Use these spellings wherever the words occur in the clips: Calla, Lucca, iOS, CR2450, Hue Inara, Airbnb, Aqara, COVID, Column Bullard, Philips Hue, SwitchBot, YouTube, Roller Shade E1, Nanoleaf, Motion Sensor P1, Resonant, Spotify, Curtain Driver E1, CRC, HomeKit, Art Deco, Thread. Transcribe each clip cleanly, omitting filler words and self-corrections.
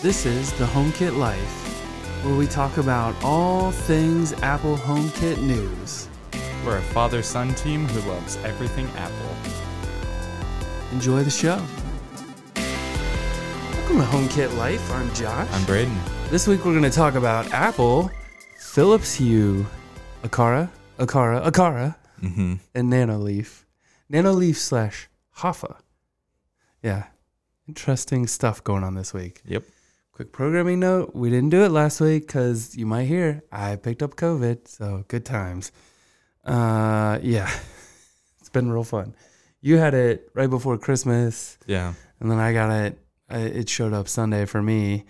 This is the HomeKit Life, where we talk about all things Apple HomeKit news. We're a father-son team who loves everything Apple. Enjoy the show. Welcome to HomeKit Life. I'm Josh. I'm Braden. This week we're going to talk about Apple, Philips Hue, Aqara, and Nanoleaf. Nanoleaf/Hoffa. Yeah. Interesting stuff going on this week. Yep. Quick programming note. We didn't do it last week because you might hear I picked up COVID. So good times. Yeah. It's been real fun. You had it right before Christmas. Yeah. And then I got it. It showed up Sunday for me. I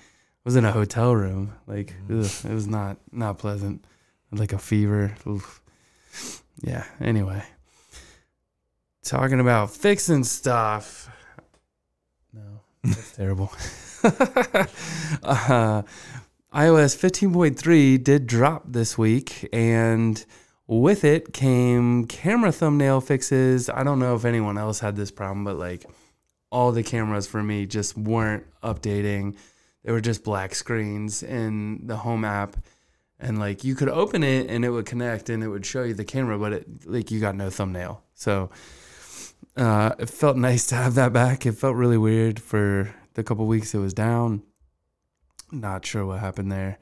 was in a hotel room. Like, ugh, it was not pleasant. Like a fever. Oof. Yeah. Anyway. Talking about fixing stuff. No, that's terrible. iOS 15.3 did drop this week, and with it came camera thumbnail fixes. I don't know if anyone else had this problem, but like all the cameras for me just weren't updating. They were just black screens in the Home app, and like you could open it and it would connect and it would show you the camera, but it, like, you got no thumbnail. So it felt nice to have that back. It felt really weird for the couple weeks it was down. Not sure what happened there.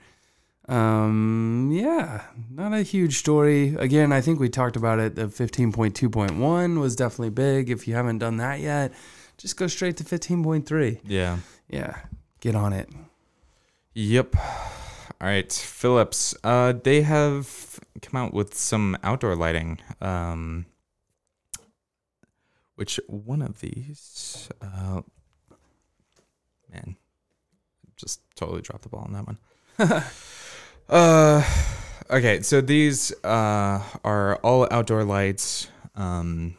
Yeah, not a huge story. Again, I think we talked about it. The 15.2.1 was definitely big. If you haven't done that yet, just go straight to 15.3. Yeah. Yeah, get on it. Yep. All right, Philips. They have come out with some outdoor lighting. Which one of these, man, just totally dropped the ball on that one. Okay, so these are all outdoor lights, a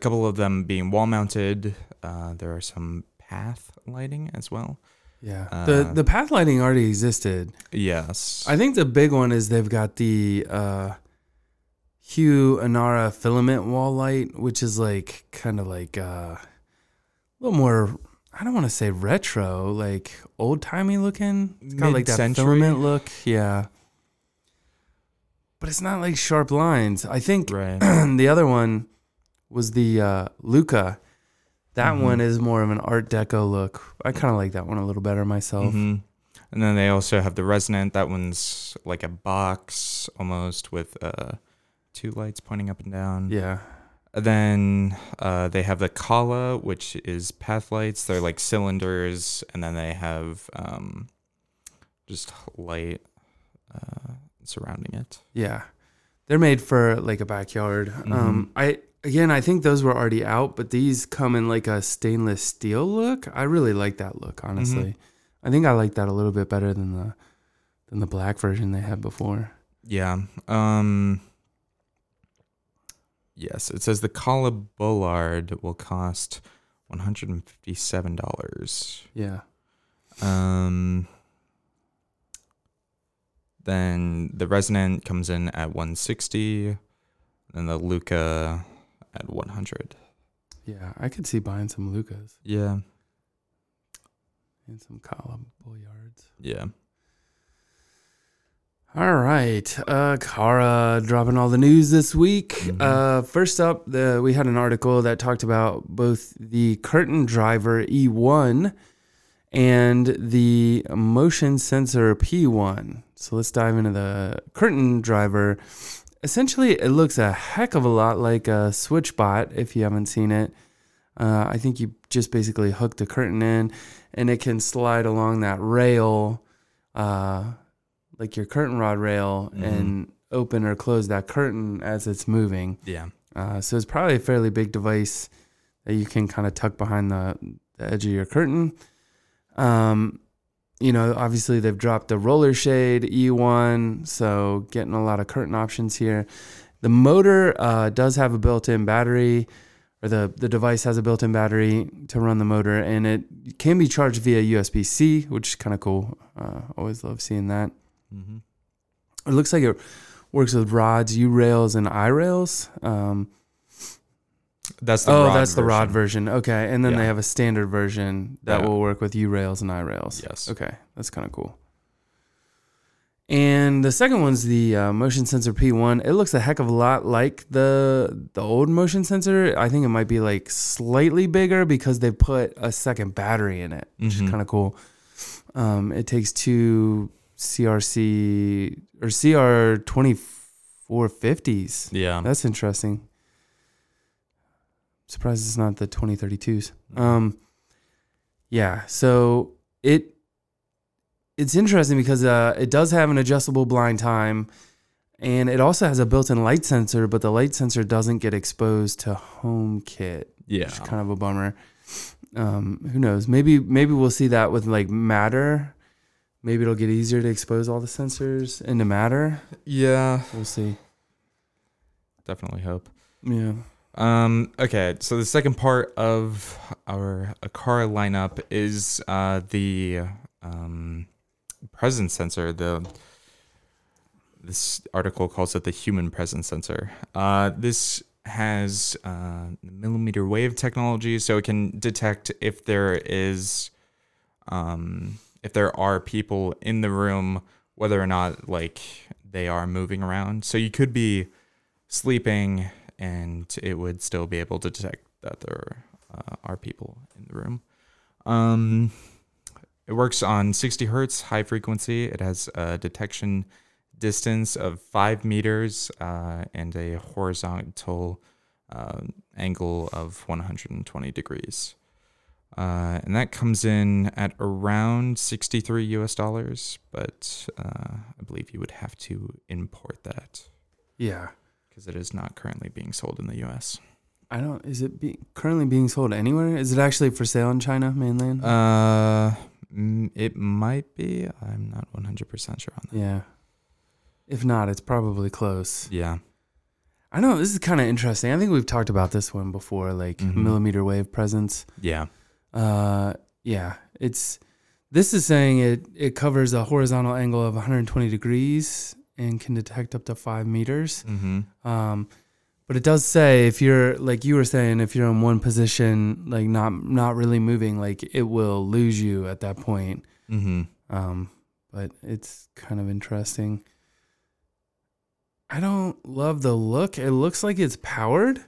couple of them being wall-mounted. There are some path lighting as well. Yeah, the path lighting already existed. Yes. I think the big one is they've got the... Hue Inara filament wall light, which is like kind of like a little more, I don't want to say retro, like old timey looking. It's got like that filament look. Yeah. But it's not like sharp lines. I think right. The other one was the Lucca. That one is more of an Art Deco look. I kind of like that one a little better myself. And then they also have the Resonant. That one's like a box almost with two lights pointing up and down. Yeah. Then they have the Calla, which is path lights. They're like cylinders. And then they have just light surrounding it. Yeah. They're made for like a backyard. I think those were already out, but these come in like a stainless steel look. I really like that look, honestly. I think I like that a little bit better than the black version they had before. Yeah. Yes, it says the Column Bullard will cost $157. Yeah. Then the Resonant comes in at $160, and the Lucca at $100. Yeah, I could see buying some Luccas. Yeah. And some Column Bullards. Yeah. All right, Aqara dropping all the news this week. First up, we had an article that talked about both the Curtain Driver E1 and the Motion Sensor P1. So let's dive into the Curtain Driver. Essentially, it looks a heck of a lot like a SwitchBot, if you haven't seen it. I think you just basically hook the curtain in, and it can slide along that rail, like your curtain rod rail, and open or close that curtain as it's moving. Yeah. So it's probably a fairly big device that you can kind of tuck behind the edge of your curtain. You know, obviously they've dropped the Roller Shade E1, so getting a lot of curtain options here. The motor does have a built-in battery, or the device has a built-in battery to run the motor, and it can be charged via USB-C, which is kind of cool. Always love seeing that. It looks like it works with rods, U-rails, and I-rails. That's the rod version. Okay, and then they have a standard version that will work with U-rails and I-rails. Yes. Okay, that's kind of cool. And the second one's the Motion Sensor P1. It looks a heck of a lot like the old Motion Sensor. I think it might be like slightly bigger because they put a second battery in it, which is kind of cool. It takes two CRC or CR2450s. Yeah. That's interesting. Surprised it's not the 2032s. Yeah, so it's interesting because it does have an adjustable blind time, and it also has a built-in light sensor, but the light sensor doesn't get exposed to HomeKit. Yeah. Which is kind of a bummer. Who knows? Maybe we'll see that with like Matter. Maybe it'll get easier to expose all the sensors into Matter. Yeah. We'll see. Definitely hope. Yeah. Okay, so the second part of our Aqara lineup is the presence sensor. This article calls it the human presence sensor. This has millimeter wave technology, so it can detect if there is if there are people in the room, whether or not like they are moving around. So you could be sleeping and it would still be able to detect that there are people in the room. It works on 60 hertz, high frequency. It has a detection distance of 5 meters and a horizontal angle of 120 degrees. And that comes in at around $63, but I believe you would have to import that. Yeah. Because it is not currently being sold in the U.S. Is it currently being sold anywhere? Is it actually for sale in China mainland? It might be. I'm not 100% sure on that. Yeah. If not, it's probably close. Yeah. I know. This is kind of interesting. I think we've talked about this one before, like millimeter wave presence. Yeah. Yeah. This is saying it covers a horizontal angle of 120 degrees. And can detect up to 5 meters. But it does say if you're, like you were saying, if you're in one position, like not really moving, like it will lose you at that point. But it's kind of interesting. I don't love the look. It looks like it's powered.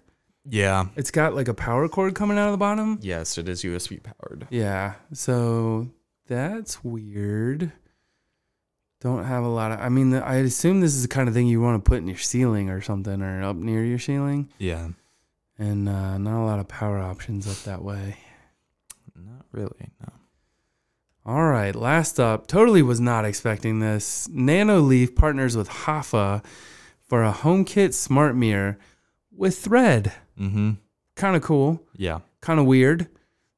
Yeah. It's got like a power cord coming out of the bottom. Yes, it is USB powered. Yeah. So that's weird. Don't have a lot of... I mean, I assume this is the kind of thing you want to put in your ceiling or something, or up near your ceiling. Yeah. And not a lot of power options up that way. Not really, no. All right, last up. Totally was not expecting this. Nanoleaf partners with Hoffa for a HomeKit smart mirror with Thread. Kind of cool. Yeah. Kind of weird.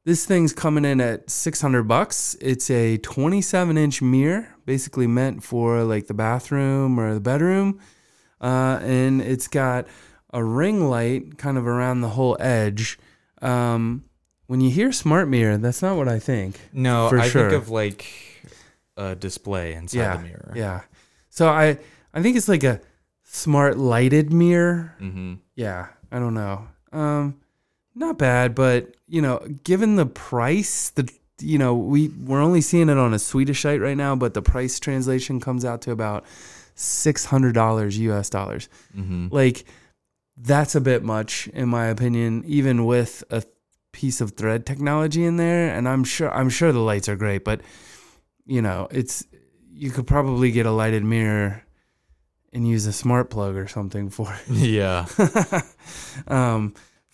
This thing's coming in at $600. It's a 27-inch mirror, basically meant for like the bathroom or the bedroom. And it's got a ring light kind of around the whole edge. When you hear smart mirror, that's not what I think. No, I think of like a display inside the mirror. Yeah. So I think it's like a smart lighted mirror. Yeah, I don't know. Not bad, but you know, given the price, we're only seeing it on a Swedish site right now, but the price translation comes out to about $600 US dollars. Like, that's a bit much in my opinion, even with a piece of Thread technology in there. And I'm sure the lights are great, but you know, you could probably get a lighted mirror and use a smart plug or something for it. Yeah.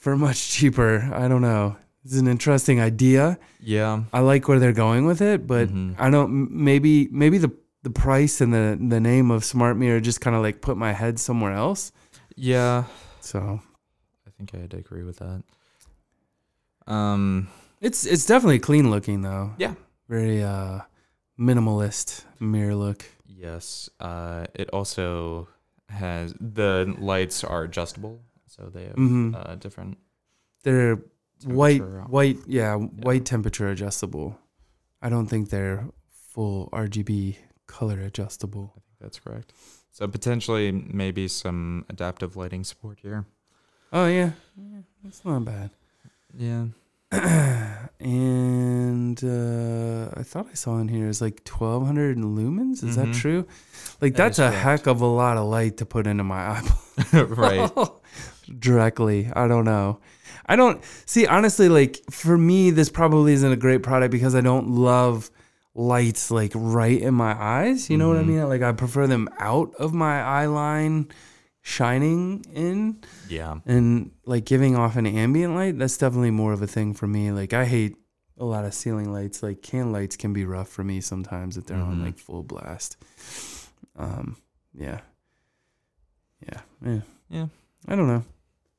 For much cheaper. I don't know. It's an interesting idea. Yeah. I like where they're going with it, but I don't, maybe the price and the name of smart mirror just kind of like put my head somewhere else. Yeah. So I think I'd agree with that. It's definitely clean looking though. Yeah. Very minimalist mirror look. Yes. It also has, the lights are adjustable. So they have different. They're white temperature adjustable. I don't think they're full RGB color adjustable. I think that's correct. So potentially maybe some adaptive lighting support here. Oh, yeah. That's not bad. Yeah. And I thought I saw in here is like 1,200 lumens. Is that true? Like, that's a heck of a lot of light to put into my eyeball. Right. Directly. I don't know. I don't see, honestly, like, for me, this probably isn't a great product because I don't love lights like right in my eyes. You know what I mean? Like, I prefer them out of my eye line, shining in, and like giving off an ambient light. That's definitely more of a thing for me. Like, I hate a lot of ceiling lights. Like, can lights can be rough for me sometimes if they're on like full blast. Yeah. I don't know.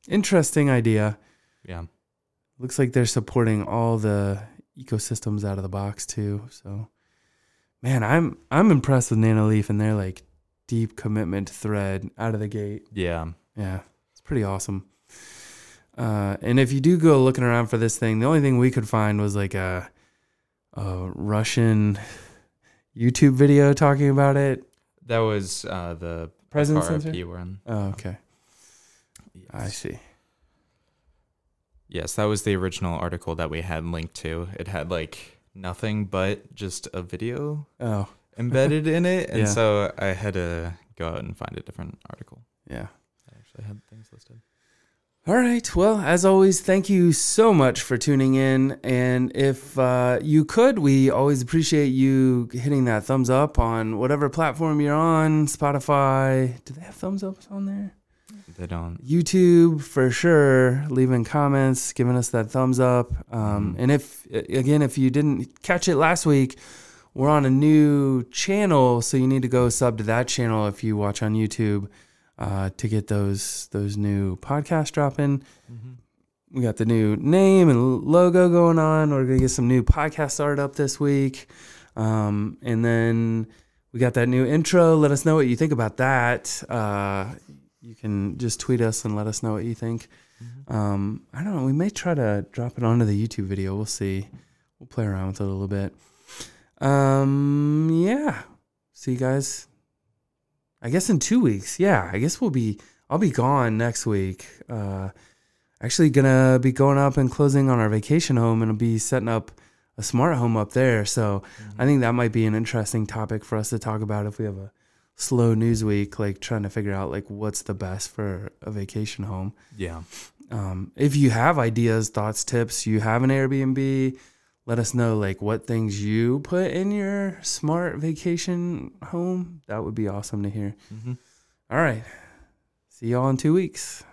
Interesting idea. Yeah. Looks like they're supporting all the ecosystems out of the box too. So, man, I'm impressed with Nanoleaf and they're like deep commitment to Thread out of the gate. Yeah. It's pretty awesome. And if you do go looking around for this thing, the only thing we could find was like a Russian YouTube video talking about it. That was the Presence Aqara P1. Oh, okay. Yes. I see. Yes, that was the original article that we had linked to. It had like nothing but just a video. Oh. Embedded in it, and so I had to go out and find a different article. Yeah, I actually had things listed. All right, well, as always, thank you so much for tuning in, and if you could, we always appreciate you hitting that thumbs up on whatever platform you're on. Spotify, do they have thumbs ups on there? They don't. YouTube, for sure. Leaving comments, giving us that thumbs up, and if you didn't catch it last week, we're on a new channel, so you need to go sub to that channel if you watch on YouTube to get those new podcasts dropping. We got the new name and logo going on. We're going to get some new podcast art up this week. And then we got that new intro. Let us know what you think about that. You can just tweet us and let us know what you think. I don't know. We may try to drop it onto the YouTube video. We'll see. We'll play around with it a little bit. See you guys, I guess, in 2 weeks. I guess I'll be gone next week. Actually gonna be going up and closing on our vacation home, and I'll be setting up a smart home up there. So I think that might be an interesting topic for us to talk about if we have a slow news week, like trying to figure out like what's the best for a vacation home. If you have ideas, thoughts, tips, you have an Airbnb, let us know, like, what things you put in your smart vacation home. That would be awesome to hear. All right. See y'all in 2 weeks.